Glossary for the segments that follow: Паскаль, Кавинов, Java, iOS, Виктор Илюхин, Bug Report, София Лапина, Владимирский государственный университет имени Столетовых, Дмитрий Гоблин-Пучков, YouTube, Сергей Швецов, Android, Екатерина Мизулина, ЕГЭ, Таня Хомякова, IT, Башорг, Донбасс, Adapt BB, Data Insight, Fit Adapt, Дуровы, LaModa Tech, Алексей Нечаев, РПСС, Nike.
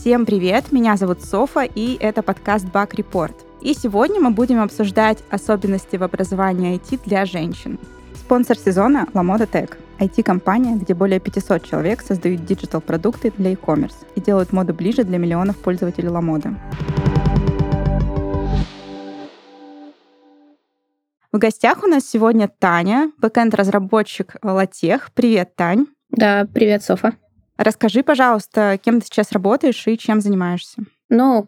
Всем привет, меня зовут Софа, и это подкаст Bug Report. И сегодня мы будем обсуждать особенности в образовании IT для женщин. Спонсор сезона — LaModa Tech, IT-компания, где более 500 человек создают диджитал-продукты для e-commerce и делают моду ближе для миллионов пользователей LaModa. В гостях у нас сегодня Таня, бэкэнд-разработчик LaTeх. Привет, Тань. Да, привет, Софа. Расскажи, пожалуйста, кем ты сейчас работаешь и чем занимаешься?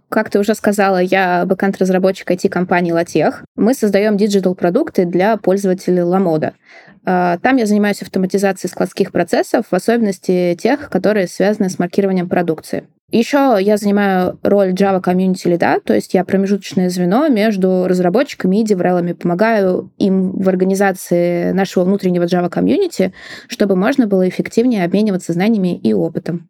Как ты уже сказала, я бэкэнд-разработчик IT-компании LaTeх. Мы создаем диджитал-продукты для пользователей LaModa. Там я занимаюсь автоматизацией складских процессов, в особенности тех, которые связаны с маркированием продукции. Еще я занимаю роль Java Community Lead, то есть я промежуточное звено между разработчиками и девелоперами, помогаю им в организации нашего внутреннего Java Community, чтобы можно было эффективнее обмениваться знаниями и опытом.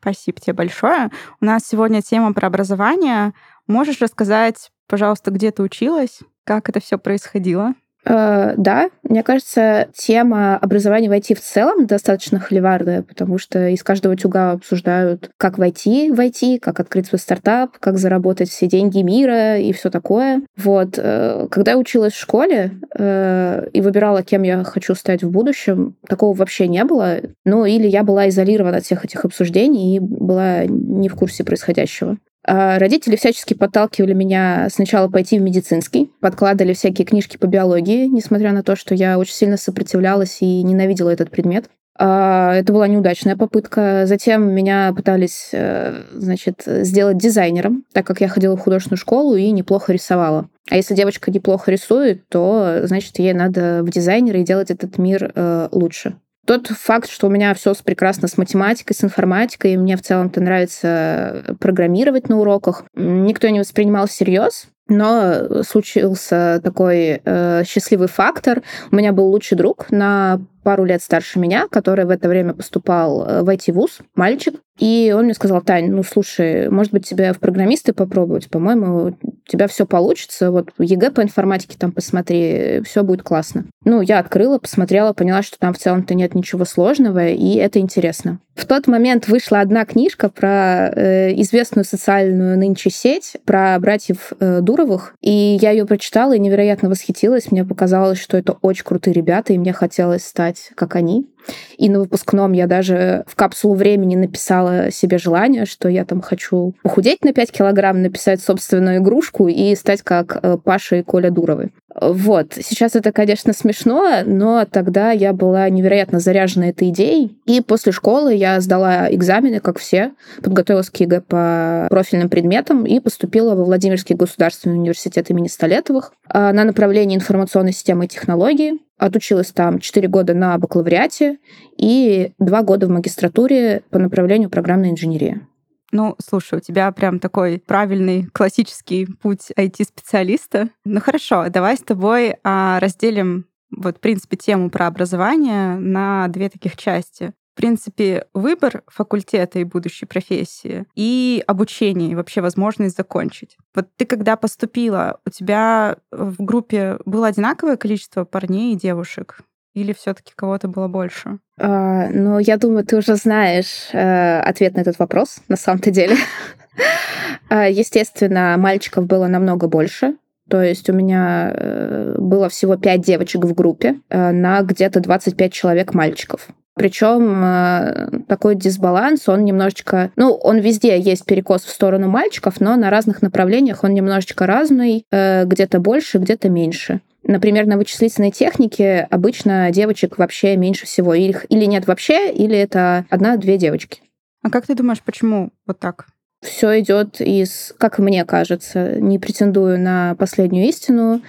Спасибо тебе большое. У нас сегодня тема про образование. Можешь рассказать, пожалуйста, где ты училась, как это все происходило? Да, мне кажется, тема образования в IT в целом достаточно холиварная, потому что из каждого утюга обсуждают, как войти в IT, как открыть свой стартап, как заработать все деньги мира и все такое. Вот. Когда я училась в школе и выбирала, кем я хочу стать в будущем, такого вообще не было. Или я была изолирована от всех этих обсуждений и была не в курсе происходящего. Родители всячески подталкивали меня сначала пойти в медицинский, подкладывали всякие книжки по биологии, несмотря на то, что я очень сильно сопротивлялась и ненавидела этот предмет. Это была неудачная попытка. Затем меня пытались, сделать дизайнером, так как я ходила в художественную школу и неплохо рисовала. А если девочка неплохо рисует, то, значит, ей надо в дизайнеры и делать этот мир лучше. Тот факт, что у меня все прекрасно с математикой, с информатикой, и мне в целом-то нравится программировать на уроках, никто не воспринимал всерьез, но случился такой счастливый фактор. У меня был лучший друг на пару лет старше меня, который в это время поступал в IT-вуз, мальчик, и он мне сказал: Тань, слушай, может быть, тебе в программисты попробовать? По-моему, у тебя все получится. Вот ЕГЭ по информатике там посмотри, все будет классно. Я открыла, посмотрела, поняла, что там в целом-то нет ничего сложного, и это интересно. В тот момент вышла одна книжка про известную социальную нынче сеть, про братьев Дуровых, и я ее прочитала и невероятно восхитилась. Мне показалось, что это очень крутые ребята, и мне хотелось стать как они. И на выпускном я даже в капсулу времени написала себе желание, что я там хочу похудеть на 5 килограмм, написать собственную игрушку и стать как Паша и Коля Дуровы. Вот. Сейчас это, конечно, смешно, но тогда я была невероятно заряжена этой идеей. И после школы я сдала экзамены, как все, подготовилась к ЕГЭ по профильным предметам и поступила во Владимирский государственный университет имени Столетовых на направление информационной системы и технологии. Отучилась там 4 года на бакалавриате и 2 года в магистратуре по направлению программной инженерии. Слушай, у тебя прям такой правильный классический путь IT-специалиста. Хорошо, давай с тобой разделим, в принципе, тему про образование на две таких части. В принципе, выбор факультета и будущей профессии, и обучение, и вообще возможность закончить. Ты когда поступила, у тебя в группе было одинаковое количество парней и девушек? Или все-таки кого-то было больше? Я думаю, ты уже знаешь ответ на этот вопрос, на самом-то деле. Естественно, мальчиков было намного больше. То есть у меня было всего 5 девочек в группе на где-то 25 человек мальчиков. Причем такой дисбаланс, он немножечко... он везде есть перекос в сторону мальчиков, но на разных направлениях он немножечко разный, где-то больше, где-то меньше. Например, на вычислительной технике обычно девочек вообще меньше всего. Их или нет вообще, или это 1-2 девочки. А как ты думаешь, почему вот так? Все идет из, как мне кажется, не претендую на последнюю истину,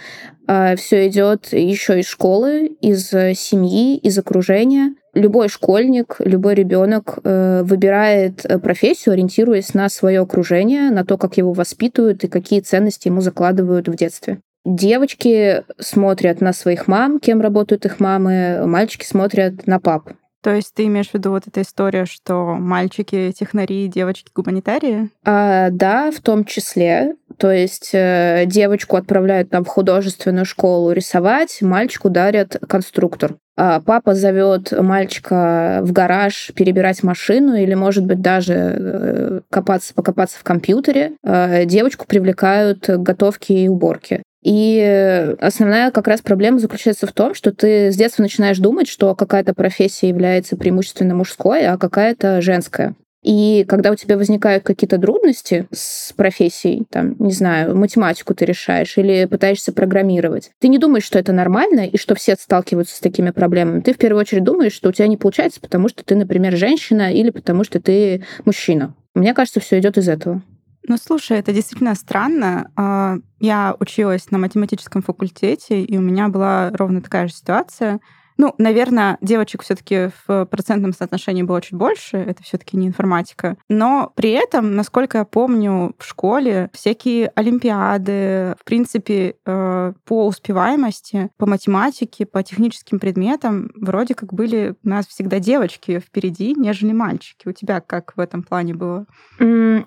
все идет еще из школы, из семьи, из окружения. Любой школьник, любой ребенок выбирает профессию, ориентируясь на свое окружение, на то, как его воспитывают и какие ценности ему закладывают в детстве. Девочки смотрят на своих мам, кем работают их мамы, мальчики смотрят на пап. То есть ты имеешь в виду эта история, что мальчики технари, девочки гуманитарии? Да, в том числе. То есть девочку отправляют там в художественную школу рисовать, мальчику дарят конструктор. Папа зовет мальчика в гараж перебирать машину или, может быть, даже покопаться в компьютере. Девочку привлекают к готовке и уборке. И основная как раз проблема заключается в том, что ты с детства начинаешь думать, что какая-то профессия является преимущественно мужской, а какая-то женская. И когда у тебя возникают какие-то трудности с профессией, там, не знаю, математику ты решаешь или пытаешься программировать, ты не думаешь, что это нормально и что все сталкиваются с такими проблемами. Ты в первую очередь думаешь, что у тебя не получается, потому что ты, например, женщина или потому что ты мужчина. Мне кажется, все идет из этого. Ну, слушай, это действительно странно. Я училась на математическом факультете, и у меня была ровно такая же ситуация. Ну, наверное, девочек все-таки в процентном соотношении было чуть больше, это все-таки не информатика. Но при этом, насколько я помню, в школе всякие олимпиады, в принципе, по успеваемости, по математике, по техническим предметам вроде как были у нас всегда девочки впереди, нежели мальчики. У тебя как в этом плане было?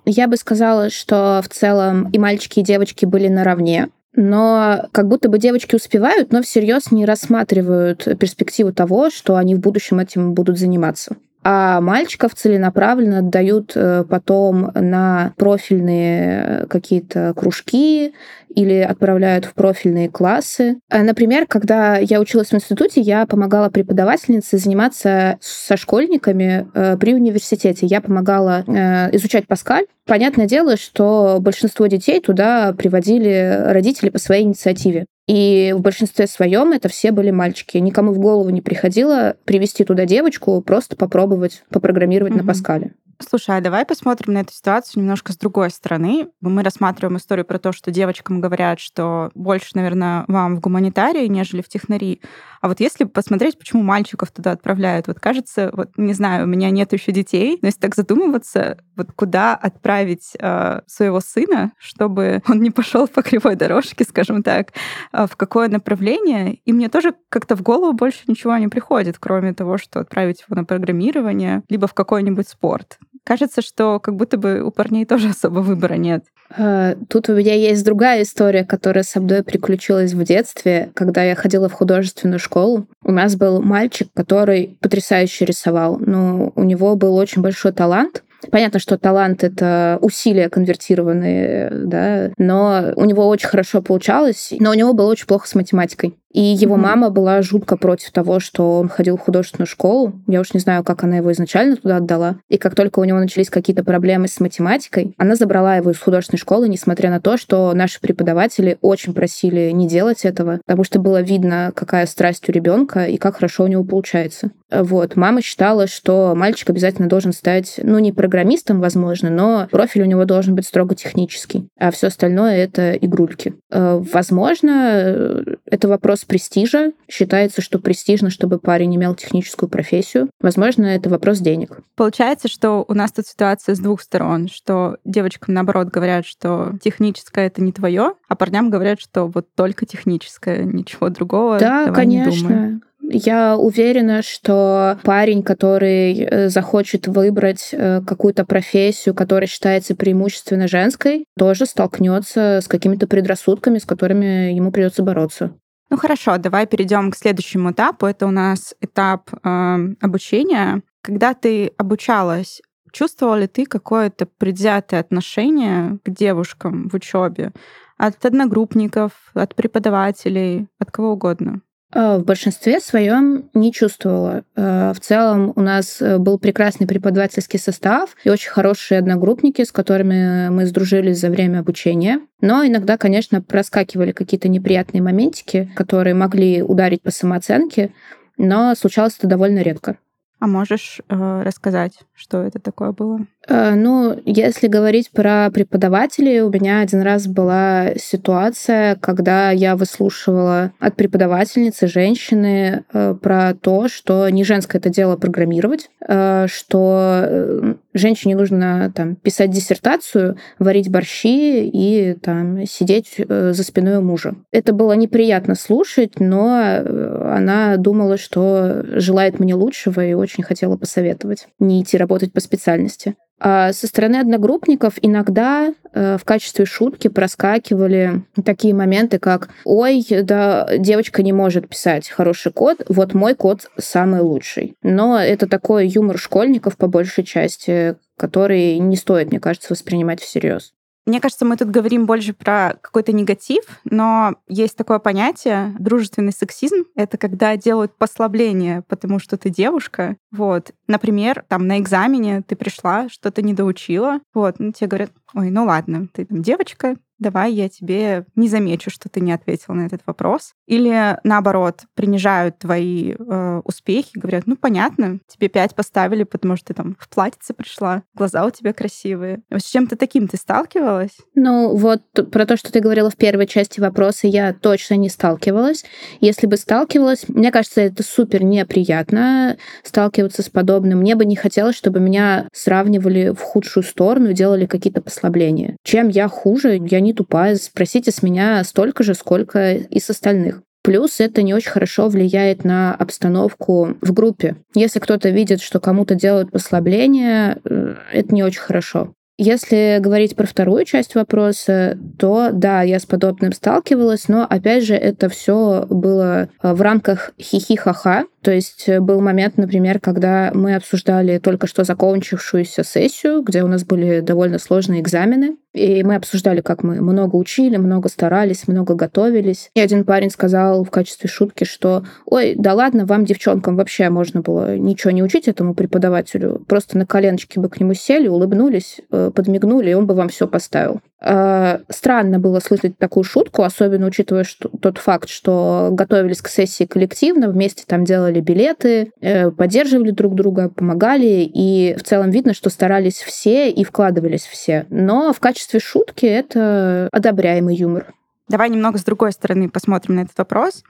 Я бы сказала, что в целом и мальчики, и девочки были наравне. Но как будто бы девочки успевают, но всерьез не рассматривают перспективу того, что они в будущем этим будут заниматься. А мальчиков целенаправленно отдают потом на профильные какие-то кружки или отправляют в профильные классы. Например, когда я училась в институте, я помогала преподавательнице заниматься со школьниками при университете. Я помогала изучать Паскаль. Понятное дело, что большинство детей туда приводили родители по своей инициативе. И в большинстве своем это все были мальчики. Никому в голову не приходило привести туда девочку, просто попробовать попрограммировать на Паскале. Слушай, а давай посмотрим на эту ситуацию немножко с другой стороны. Мы рассматриваем историю про то, что девочкам говорят, что больше, наверное, вам в гуманитарии, нежели в технари. А вот если посмотреть, почему мальчиков туда отправляют, вот кажется, вот не знаю, у меня нет еще детей, но если так задумываться, вот куда отправить своего сына, чтобы он не пошел по кривой дорожке, скажем так, в какое направление, и мне тоже как-то в голову больше ничего не приходит, кроме того, что отправить его на программирование, либо в какой-нибудь спорт. Кажется, что как будто бы у парней тоже особо выбора нет. Тут у меня есть другая история, которая со мной приключилась в детстве, когда я ходила в художественную школу. У нас был мальчик, который потрясающе рисовал. Но у него был очень большой талант. Понятно, что талант — это усилия конвертированные, да, но у него очень хорошо получалось, но у него было очень плохо с математикой. И его мама была жутко против того, что он ходил в художественную школу. Я уж не знаю, как она его изначально туда отдала. И как только у него начались какие-то проблемы с математикой, она забрала его из художественной школы, несмотря на то, что наши преподаватели очень просили не делать этого, потому что было видно, какая страсть у ребенка и как хорошо у него получается. Вот. Мама считала, что мальчик обязательно должен стать, ну, не программистом, возможно, но профиль у него должен быть строго технический, а все остальное — это игрульки. Возможно, это вопрос престижа. Считается, что престижно, чтобы парень имел техническую профессию. Возможно, это вопрос денег. Получается, что у нас тут ситуация с двух сторон, что девочкам, наоборот, говорят, что техническое — это не твое, а парням говорят, что вот только техническое, ничего другого. Да, конечно. Я уверена, что парень, который захочет выбрать какую-то профессию, которая считается преимущественно женской, тоже столкнется с какими-то предрассудками, с которыми ему придется бороться. Ну хорошо, давай перейдем к следующему этапу. Это у нас этап обучения. Когда ты обучалась, чувствовала ли ты какое-то предвзятое отношение к девушкам в учебе? От одногруппников, от преподавателей, от кого угодно? В большинстве своем не чувствовала. В целом у нас был прекрасный преподавательский состав и очень хорошие одногруппники, с которыми мы сдружились за время обучения. Но иногда, конечно, проскакивали какие-то неприятные моментики, которые могли ударить по самооценке, но случалось это довольно редко. А можешь рассказать, что это такое было? Ну, если говорить про преподавателей, у меня один раз была ситуация, когда я выслушивала от преподавательницы, женщины, про то, что не женское это дело программировать, что женщине нужно там писать диссертацию, варить борщи и там сидеть за спиной у мужа. Это было неприятно слушать, но она думала, что желает мне лучшего и очень хотела посоветовать не идти работать по специальности. Со стороны одногруппников иногда в качестве шутки проскакивали такие моменты, как «Ой, да, девочка не может писать хороший код, вот мой код самый лучший». Но это такой юмор школьников, по большей части, который не стоит, мне кажется, воспринимать всерьез. Мне кажется, мы тут говорим больше про какой-то негатив, но есть такое понятие дружественный сексизм. Это когда делают послабление, потому что ты девушка. Вот. Например, там на экзамене ты пришла, что-то не доучила. Вот. Ну, тебе говорят, ой, ну ладно, ты там девочка, давай я тебе не замечу, что ты не ответила на этот вопрос. Или, наоборот, принижают твои успехи, говорят, ну, понятно, тебе 5 поставили, потому что ты там в платьице пришла, глаза у тебя красивые. Вот с чем-то таким ты сталкивалась? Ну, вот про то, что ты говорила в первой части вопроса, я точно не сталкивалась. Если бы сталкивалась, мне кажется, это супер неприятно сталкиваться с подобным. Мне бы не хотелось, чтобы меня сравнивали в худшую сторону, делали какие-то послабления. Чем я хуже? Я не тупая, спросите с меня столько же, сколько и с остальных. Плюс это не очень хорошо влияет на обстановку в группе. Если кто-то видит, что кому-то делают послабление, это не очень хорошо. Если говорить про вторую часть вопроса, то да, я с подобным сталкивалась, но, опять же, это все было в рамках хихи-ха-ха. То есть был момент, например, когда мы обсуждали только что закончившуюся сессию, где у нас были довольно сложные экзамены, и мы обсуждали, как мы много учили, много старались, много готовились. И один парень сказал в качестве шутки, что «Ой, да ладно, вам, девчонкам, вообще можно было ничего не учить этому преподавателю, просто на коленочки бы к нему сели, улыбнулись, подмигнули, и он бы вам все поставил». Странно было слышать такую шутку, особенно учитывая тот факт, что готовились к сессии коллективно, вместе там делали билеты, поддерживали друг друга, помогали, и в целом видно, что старались все и вкладывались все. Но в качестве шутки это одобряемый юмор. Давай немного с другой стороны посмотрим на этот вопрос.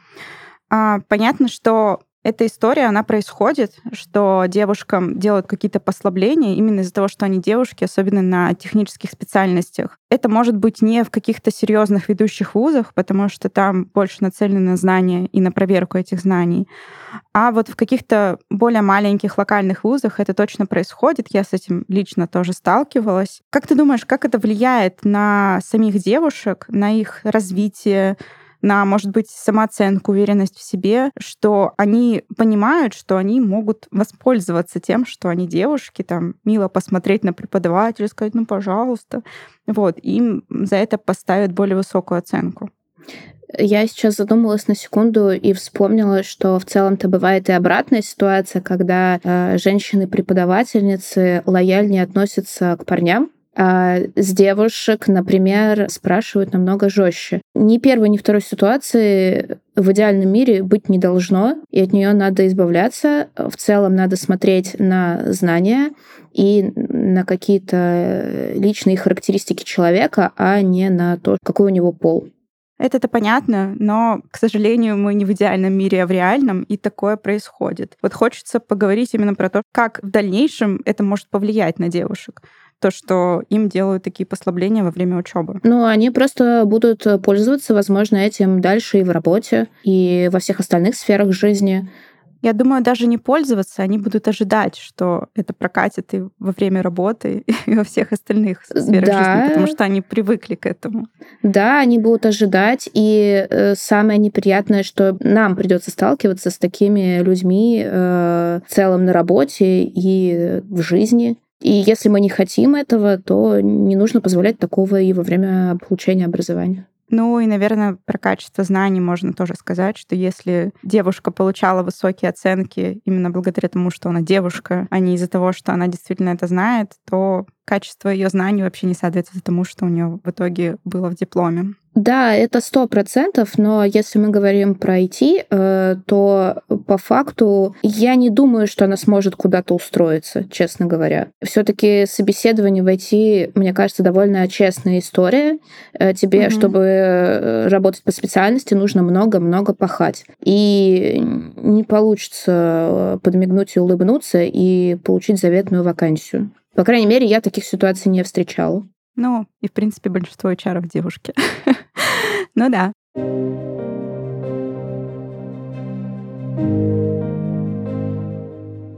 Понятно, что эта история, она происходит, что девушкам делают какие-то послабления именно из-за того, что они девушки, особенно на технических специальностях. Это может быть не в каких-то серьезных ведущих вузах, потому что там больше нацелено на знания и на проверку этих знаний. А вот в каких-то более маленьких локальных вузах это точно происходит. Я с этим лично тоже сталкивалась. Как ты думаешь, как это влияет на самих девушек, на их развитие, на, может быть, самооценку, уверенность в себе, что они понимают, что они могут воспользоваться тем, что они девушки, там, мило посмотреть на преподавателя, сказать, ну, пожалуйста. Вот, им за это поставят более высокую оценку. Я сейчас задумалась на секунду и вспомнила, что в целом-то бывает и обратная ситуация, когда женщины-преподавательницы лояльнее относятся к парням, а с девушек, например, спрашивают намного жестче. Ни первой, ни второй ситуации в идеальном мире быть не должно, и от нее надо избавляться. В целом надо смотреть на знания и на какие-то личные характеристики человека, а не на то, какой у него пол. Это-то понятно, но, к сожалению, мы не в идеальном мире, а в реальном, и такое происходит. Вот хочется поговорить именно про то, как в дальнейшем это может повлиять на девушек. То, что им делают такие послабления во время учебы. Ну, они просто будут пользоваться, возможно, этим дальше и в работе, и во всех остальных сферах жизни. Я думаю, даже не пользоваться, они будут ожидать, что это прокатит и во время работы, и во всех остальных сферах жизни, потому что они привыкли к этому. Да, они будут ожидать, и самое неприятное, что нам придется сталкиваться с такими людьми в целом на работе и в жизни. И если мы не хотим этого, то не нужно позволять такого и во время получения образования. Ну и, наверное, про качество знаний можно тоже сказать, что если девушка получала высокие оценки именно благодаря тому, что она девушка, а не из-за того, что она действительно это знает, то качество ее знаний вообще не соответствует тому, что у нее в итоге было в дипломе. Да, это 100%, но если мы говорим про IT, то по факту я не думаю, что она сможет куда-то устроиться, честно говоря. Все-таки собеседование в IT, мне кажется, довольно честная история. Тебе, чтобы работать по специальности, нужно много-много пахать. И не получится подмигнуть и улыбнуться и получить заветную вакансию. По крайней мере, я таких ситуаций не встречала. Ну, и, в принципе, большинство HR-ов девушки. Ну да.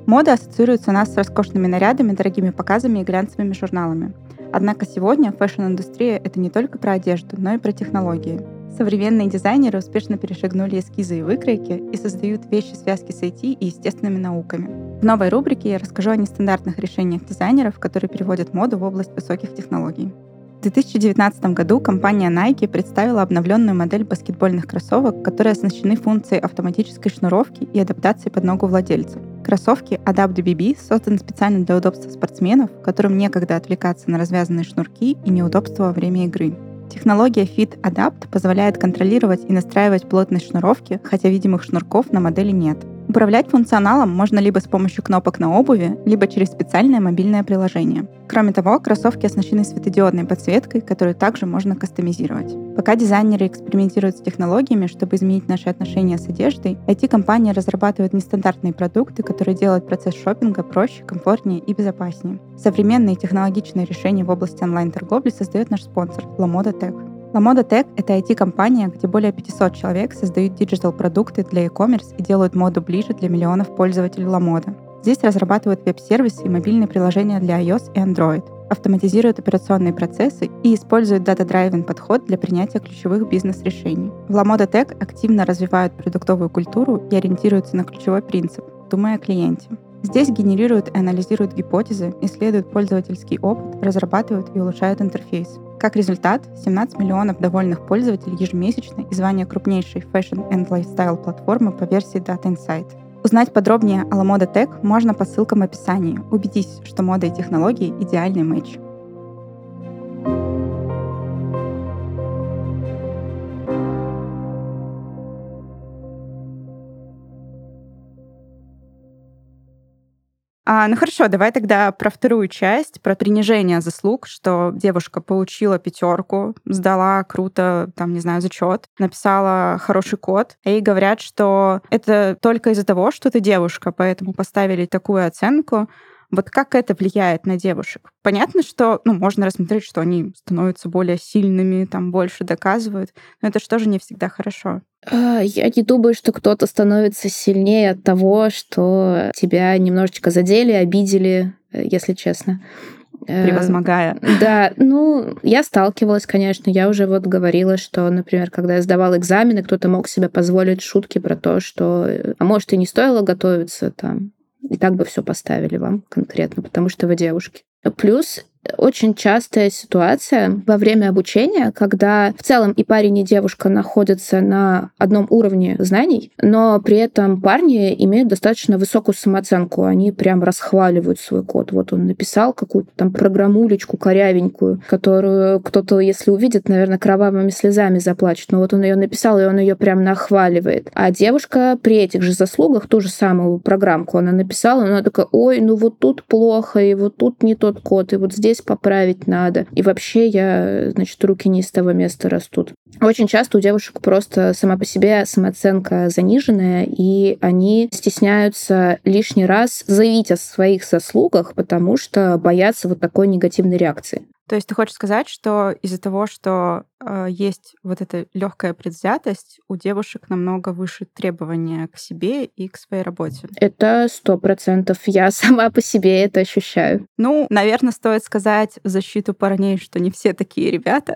Мода ассоциируется у нас с роскошными нарядами, дорогими показами и глянцевыми журналами. Однако сегодня фэшн-индустрия — это не только про одежду, но и про технологии. Современные дизайнеры успешно перешагнули эскизы и выкройки и создают вещи-связки с IT и естественными науками. В новой рубрике я расскажу о нестандартных решениях дизайнеров, которые переводят моду в область высоких технологий. В 2019 году компания Nike представила обновленную модель баскетбольных кроссовок, которые оснащены функцией автоматической шнуровки и адаптации под ногу владельца. Кроссовки Adapt BB созданы специально для удобства спортсменов, которым некогда отвлекаться на развязанные шнурки и неудобства во время игры. Технология Fit Adapt позволяет контролировать и настраивать плотность шнуровки, хотя видимых шнурков на модели нет. Управлять функционалом можно либо с помощью кнопок на обуви, либо через специальное мобильное приложение. Кроме того, кроссовки оснащены светодиодной подсветкой, которую также можно кастомизировать. Пока дизайнеры экспериментируют с технологиями, чтобы изменить наши отношения с одеждой, IT-компании разрабатывают нестандартные продукты, которые делают процесс шопинга проще, комфортнее и безопаснее. Современные технологичные решения в области онлайн-торговли создает наш спонсор – LaModa Tech. LaModa Tech — это IT-компания, где более 500 человек создают диджитал-продукты для e-commerce и делают моду ближе для миллионов пользователей LaModa. Здесь разрабатывают веб-сервисы и мобильные приложения для iOS и Android, автоматизируют операционные процессы и используют data-driven подход для принятия ключевых бизнес-решений. В LaModa Tech активно развивают продуктовую культуру и ориентируются на ключевой принцип «думая о клиенте». Здесь генерируют и анализируют гипотезы, исследуют пользовательский опыт, разрабатывают и улучшают интерфейс. Как результат, 17 миллионов довольных пользователей ежемесячно и звание крупнейшей fashion and lifestyle платформы по версии Data Insight. Узнать подробнее о LaModa Tech можно по ссылкам в описании. Убедись, что мода и технологии – идеальный матч. Хорошо, давай тогда про вторую часть, про принижение заслуг, что девушка получила 5, сдала круто, зачет, написала хороший код, и говорят, что это только из-за того, что ты девушка, поэтому поставили такую оценку. Вот как это влияет на девушек? Понятно, что можно рассмотреть, что они становятся более сильными, больше доказывают, но это же тоже не всегда хорошо. Я не думаю, что кто-то становится сильнее от того, что тебя немножечко задели, обидели, если честно. Превозмогая. Да, я сталкивалась, конечно. Я уже говорила, что, например, когда я сдавала экзамены, кто-то мог себе позволить шутки про то, что, а может, и не стоило готовиться и так бы все поставили вам конкретно, потому что вы девушки. Плюс очень частая ситуация во время обучения, когда в целом и парень, и девушка находятся на одном уровне знаний, но при этом парни имеют достаточно высокую самооценку. Они прям расхваливают свой код. Вот он написал какую-то программулечку корявенькую, которую кто-то, если увидит, наверное, кровавыми слезами заплачет. Но вот он ее написал, и он ее прям нахваливает. А девушка при этих же заслугах ту же самую программку она написала, но она такая, ой, вот тут плохо, и вот тут не тот код, и вот здесь поправить надо. И вообще руки не из того места растут. Очень часто у девушек просто сама по себе самооценка заниженная, и они стесняются лишний раз заявить о своих заслугах, потому что боятся вот такой негативной реакции. То есть ты хочешь сказать, что из-за того, что есть вот эта легкая предвзятость, у девушек намного выше требования к себе и к своей работе? Это 100%. Я сама по себе это ощущаю. Наверное, стоит сказать в защиту парней, что не все такие ребята.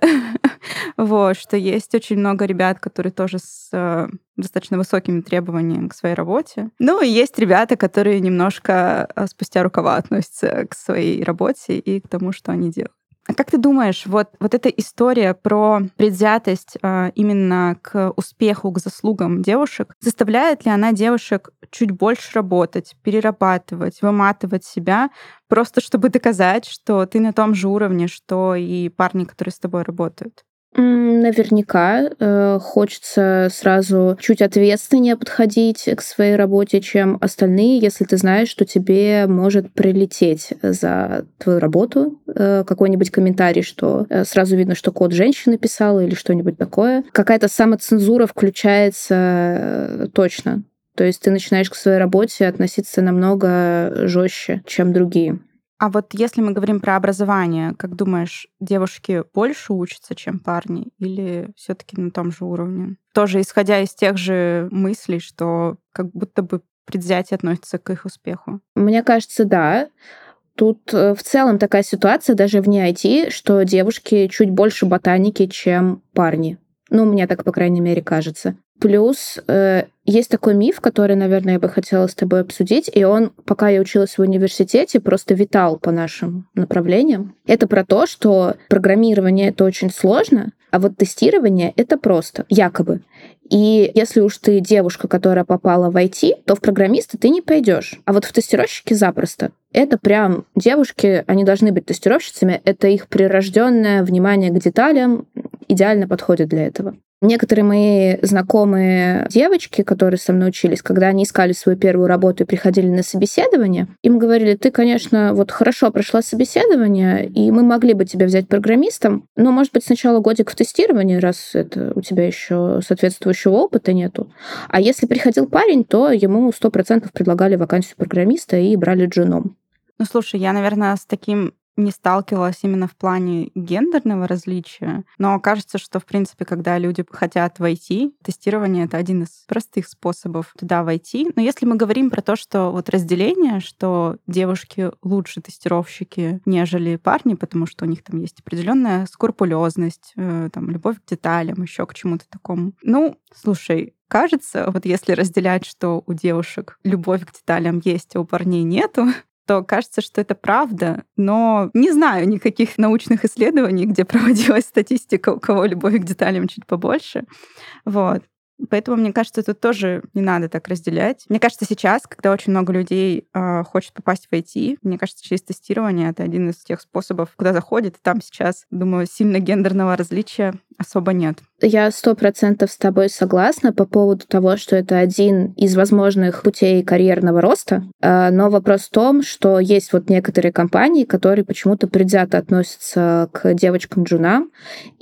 Вот, что есть очень много ребят, которые тоже с достаточно высокими требованиями к своей работе. И есть ребята, которые немножко спустя рукава относятся к своей работе и к тому, что они делают. А как ты думаешь, вот эта история про предвзятость именно к успеху, к заслугам девушек, заставляет ли она девушек чуть больше работать, перерабатывать, выматывать себя, просто чтобы доказать, что ты на том же уровне, что и парни, которые с тобой работают? Наверняка хочется сразу чуть ответственнее подходить к своей работе, чем остальные, если ты знаешь, что тебе может прилететь за твою работу какой-нибудь комментарий, что сразу видно, что код женщины писала или что-нибудь такое. Какая-то самоцензура включается точно. То есть ты начинаешь к своей работе относиться намного жестче, чем другие. А вот если мы говорим про образование, как думаешь, девушки больше учатся, чем парни, или все-таки на том же уровне? Тоже исходя из тех же мыслей, что как будто бы предвзятие относится к их успеху? Мне кажется, да. Тут в целом такая ситуация, даже вне IT, что девушки чуть больше ботаники, чем парни. Ну, мне так, по крайней мере, кажется. Плюс есть такой миф, который, наверное, я бы хотела с тобой обсудить, и он, пока я училась в университете, просто витал по нашим направлениям. Это про то, что программирование — это очень сложно, а вот тестирование — это просто, якобы. И если уж ты девушка, которая попала в IT, то в программиста ты не пойдешь, а вот в тестировщики запросто. Это прям девушки, они должны быть тестировщицами, это их прирожденное внимание к деталям идеально подходит для этого. Некоторые мои знакомые девочки, которые со мной учились, когда они искали свою первую работу и приходили на собеседование, им говорили: ты, конечно, вот хорошо прошла собеседование, и мы могли бы тебя взять программистом, но, может быть, сначала годик в тестировании, раз это у тебя еще соответствующего опыта нету. А если приходил парень, то ему 100% предлагали вакансию программиста и брали джуном. Ну, слушай, я, наверное, с таким не сталкивалась именно в плане гендерного различия, но кажется, что, в принципе, когда люди хотят войти, тестирование — это один из простых способов туда войти. Но если мы говорим про то, что вот разделение, что девушки лучше тестировщики, нежели парни, потому что у них там есть определенная скрупулезность, там, любовь к деталям, еще к чему-то такому. Ну, слушай, кажется, вот если разделять, что у девушек любовь к деталям есть, а у парней нету, то кажется, что это правда, но не знаю никаких научных исследований, где проводилась статистика, у кого любовь к деталям чуть побольше. Вот. Поэтому, мне кажется, тут тоже не надо так разделять. Мне кажется, сейчас, когда очень много людей хочет попасть в IT, мне кажется, через тестирование это один из тех способов, куда заходит. И там сейчас, думаю, сильно гендерного различия особо нет. Я 100% с тобой согласна по поводу того, что это один из возможных путей карьерного роста. Но вопрос в том, что есть вот некоторые компании, которые почему-то предвзято относятся к девочкам-джунам.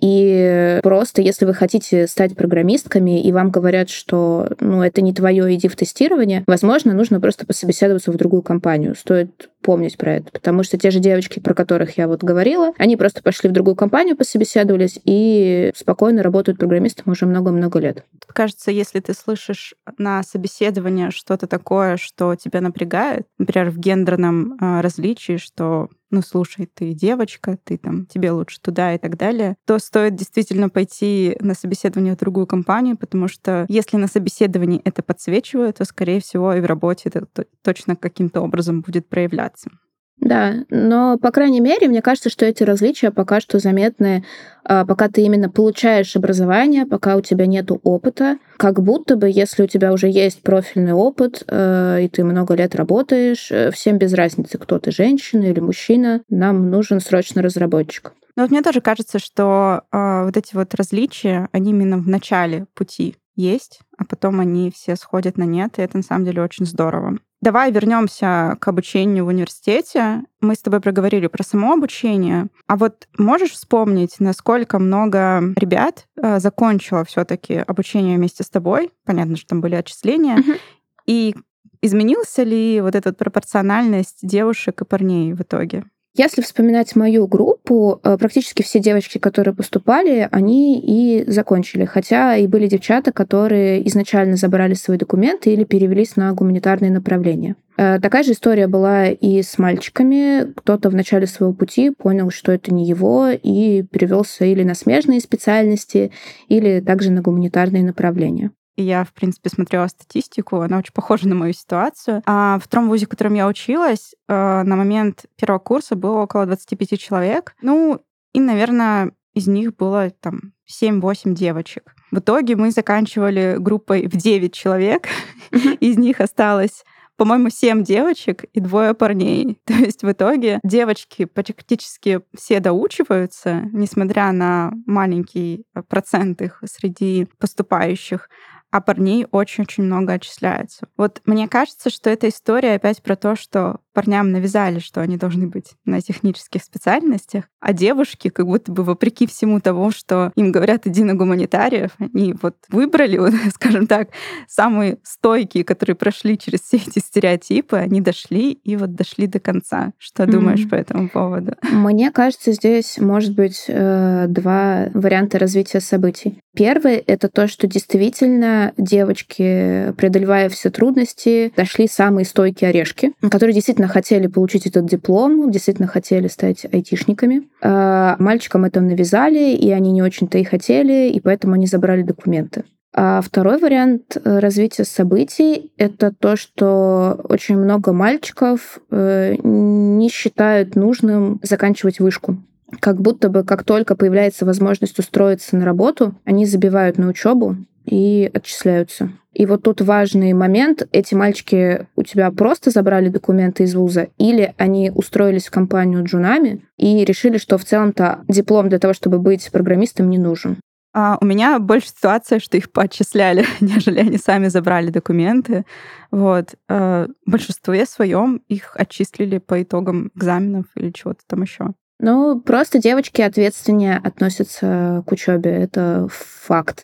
И просто, если вы хотите стать программистками, и вам говорят, что ну, это не твое, иди в тестирование, возможно, нужно просто пособеседоваться в другую компанию. Стоит помнить про это, потому что те же девочки, про которых я вот говорила, они просто пошли в другую компанию, пособеседовались и спокойно работают программистом уже много-много лет. Кажется, если ты слышишь на собеседовании что-то такое, что тебя напрягает, например, в гендерном различии, что ну, слушай, ты девочка, ты там, тебе лучше туда и так далее, то стоит действительно пойти на собеседование в другую компанию, потому что если на собеседовании это подсвечивают, то, скорее всего, и в работе это точно каким-то образом будет проявляться. Да, но, по крайней мере, мне кажется, что эти различия пока что заметны, пока ты именно получаешь образование, пока у тебя нет опыта. Как будто бы, если у тебя уже есть профильный опыт, и ты много лет работаешь, всем без разницы, кто ты, женщина или мужчина, нам нужен срочно разработчик. Но вот мне тоже кажется, что вот эти вот различия, они именно в начале пути есть, а потом они все сходят на нет, и это на самом деле очень здорово. Давай вернемся к обучению в университете. Мы с тобой проговорили про само обучение. А вот можешь вспомнить, насколько много ребят закончило все-таки обучение вместе с тобой? Понятно, что там были отчисления. И изменился ли вот эта пропорциональность девушек и парней в итоге? Если вспоминать мою группу, практически все девочки, которые поступали, они и закончили. Хотя и были девчата, которые изначально забрали свои документы или перевелись на гуманитарные направления. Такая же история была и с мальчиками. Кто-то в начале своего пути понял, что это не его, и перевелся или на смежные специальности, или также на гуманитарные направления. Я, в принципе, смотрела статистику, она очень похожа на мою ситуацию. А в том вузе, в котором я училась, на момент первого курса было около 25 человек. Ну, и, наверное, из них было там 7-8 девочек. В итоге мы заканчивали группой в 9 человек. Из них осталось, по-моему, 7 девочек и 2 парней. То есть в итоге девочки практически все доучиваются, несмотря на маленький процент их среди поступающих, а парней очень-очень много отчисляется. Вот мне кажется, что эта история опять про то, что парням навязали, что они должны быть на технических специальностях, а девушки, как будто бы вопреки всему того, что им говорят, иди на гуманитариев, они вот выбрали, вот, скажем так, самые стойкие, которые прошли через все эти стереотипы, они дошли и вот дошли до конца. Что думаешь по этому поводу? Мне кажется, здесь может быть два варианта развития событий. Первый — это то, что действительно девочки, преодолевая все трудности, дошли самые стойкие орешки, которые действительно хотели получить этот диплом, действительно хотели стать айтишниками. А мальчикам это навязали, и они не очень-то и хотели, и поэтому они забрали документы. А второй вариант развития событий — это то, что очень много мальчиков не считают нужным заканчивать вышку. Как будто бы, как только появляется возможность устроиться на работу, они забивают на учебу и отчисляются. И вот тут важный момент. Эти мальчики у тебя просто забрали документы из вуза, или они устроились в компанию джунами и решили, что в целом-то диплом для того, чтобы быть программистом, не нужен. А у меня больше ситуация, что их поотчисляли, нежели они сами забрали документы. Вот. В большинстве своем их отчислили по итогам экзаменов или чего-то там еще. Ну, просто девочки ответственнее относятся к учебе, это факт.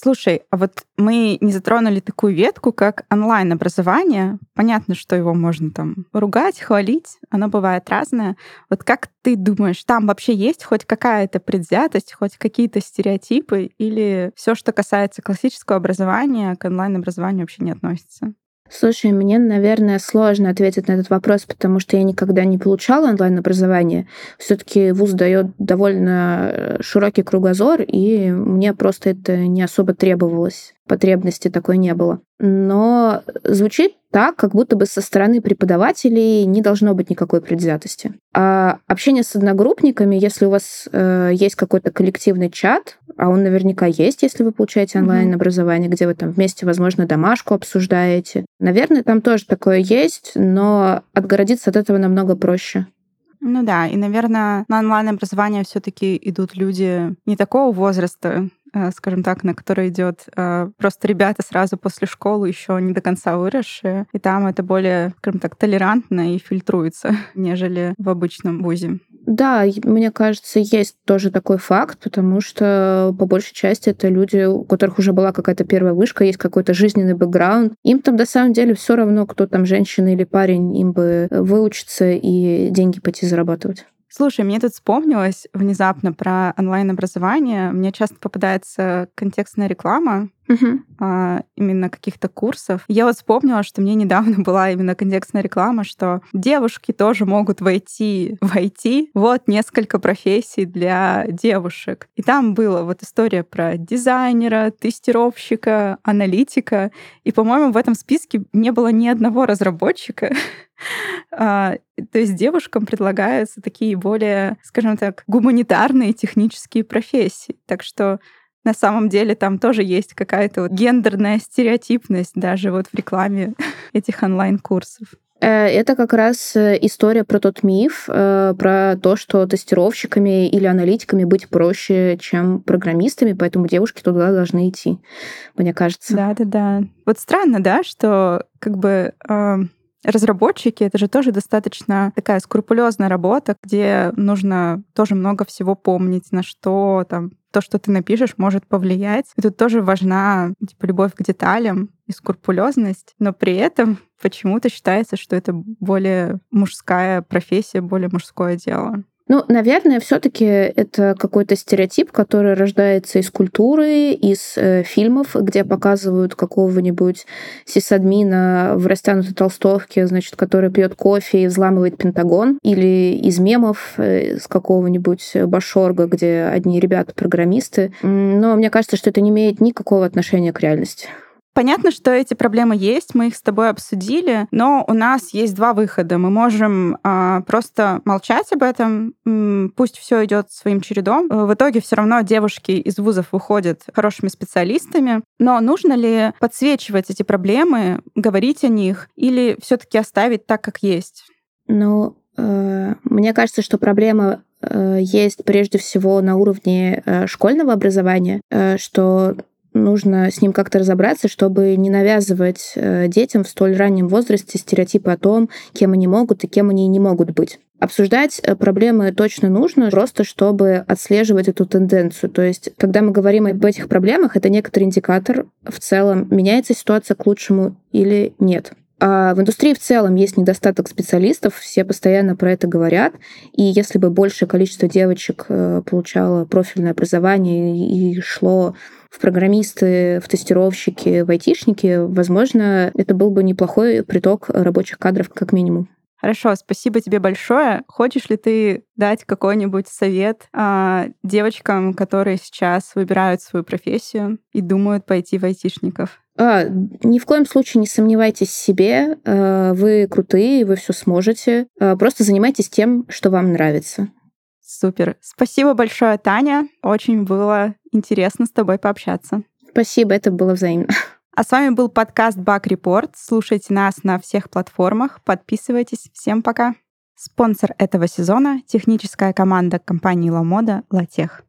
Слушай, а вот мы не затронули такую ветку, как онлайн-образование. Понятно, что его можно там ругать, хвалить, оно бывает разное. Вот как ты думаешь, там вообще есть хоть какая-то предвзятость, хоть какие-то стереотипы, или все, что касается классического образования, к онлайн-образованию вообще не относится? Слушай, мне, наверное, сложно ответить на этот вопрос, потому что я никогда не получала онлайн-образование. Все-таки вуз дает довольно широкий кругозор, и мне просто это не особо требовалось. Потребности такой не было. Но звучит так, как будто бы со стороны преподавателей не должно быть никакой предвзятости. А общение с одногруппниками, если у вас есть какой-то коллективный чат, а он наверняка есть, если вы получаете онлайн-образование, где вы там вместе, возможно, домашку обсуждаете. Наверное, там тоже такое есть, но отгородиться от этого намного проще. Ну да, и, наверное, на онлайн-образование все-таки идут люди не такого возраста, скажем так, на который идет просто ребята сразу после школы, еще не до конца выросшие, и там это более, скажем так, толерантно и фильтруется, нежели в обычном вузе. Да, мне кажется, есть тоже такой факт, потому что по большей части это люди, у которых уже была какая-то первая вышка, есть какой-то жизненный бэкграунд. Им там на самом деле все равно, кто там женщина или парень, им бы выучиться и деньги пойти зарабатывать. Слушай, мне тут вспомнилось внезапно про онлайн-образование. Мне часто попадается контекстная реклама именно каких-то курсов. Я вот вспомнила, что мне недавно была именно контекстная реклама, что девушки тоже могут войти в IT. Вот несколько профессий для девушек. И там была вот история про дизайнера, тестировщика, аналитика. И, по-моему, в этом списке не было ни одного разработчика. То есть девушкам предлагаются такие более, скажем так, гуманитарные технические профессии. Так что на самом деле там тоже есть какая-то вот гендерная стереотипность даже вот в рекламе этих онлайн-курсов. Это как раз история про тот миф, про то, что тестировщиками или аналитиками быть проще, чем программистами, поэтому девушки туда должны идти, мне кажется. Да-да-да. Вот странно, да, что как бы... Разработчики — это же тоже достаточно такая скрупулезная работа, где нужно тоже много всего помнить, на что там то, что ты напишешь, может повлиять. И тут тоже важна типа любовь к деталям и скрупулезность, но при этом почему-то считается, что это более мужская профессия, более мужское дело. Ну, наверное, все-таки это какой-то стереотип, который рождается из культуры, из фильмов, где показывают какого-нибудь сисадмина в растянутой толстовке, значит, который пьет кофе и взламывает Пентагон, или из мемов из какого-нибудь башорга, где одни ребята программисты. Но мне кажется, что это не имеет никакого отношения к реальности. Понятно, что эти проблемы есть, мы их с тобой обсудили, но у нас есть два выхода. Мы можем просто молчать об этом, пусть все идет своим чередом. В итоге все равно девушки из вузов выходят хорошими специалистами. Но нужно ли подсвечивать эти проблемы, говорить о них или все-таки оставить так, как есть? Ну, мне кажется, что проблема есть прежде всего на уровне школьного образования, что нужно с ним как-то разобраться, чтобы не навязывать детям в столь раннем возрасте стереотипы о том, кем они могут и кем они не могут быть. Обсуждать проблемы точно нужно, просто чтобы отслеживать эту тенденцию. То есть, когда мы говорим об этих проблемах, это некоторый индикатор в целом, меняется ситуация к лучшему или нет. А в индустрии в целом есть недостаток специалистов, все постоянно про это говорят, и если бы большее количество девочек получало профильное образование и шло в программисты, в тестировщики, в айтишники, возможно, это был бы неплохой приток рабочих кадров как минимум. Хорошо, спасибо тебе большое. Хочешь ли ты дать какой-нибудь совет девочкам, которые сейчас выбирают свою профессию и думают пойти в айтишников? Ни в коем случае не сомневайтесь в себе, вы крутые, вы все сможете, просто занимайтесь тем, что вам нравится. Супер. Спасибо большое, Таня, очень было интересно с тобой пообщаться. Спасибо, это было взаимно. А с вами был подкаст Bug Report, слушайте нас на всех платформах, подписывайтесь, всем пока. Спонсор этого сезона — техническая команда компании LaModa Tech.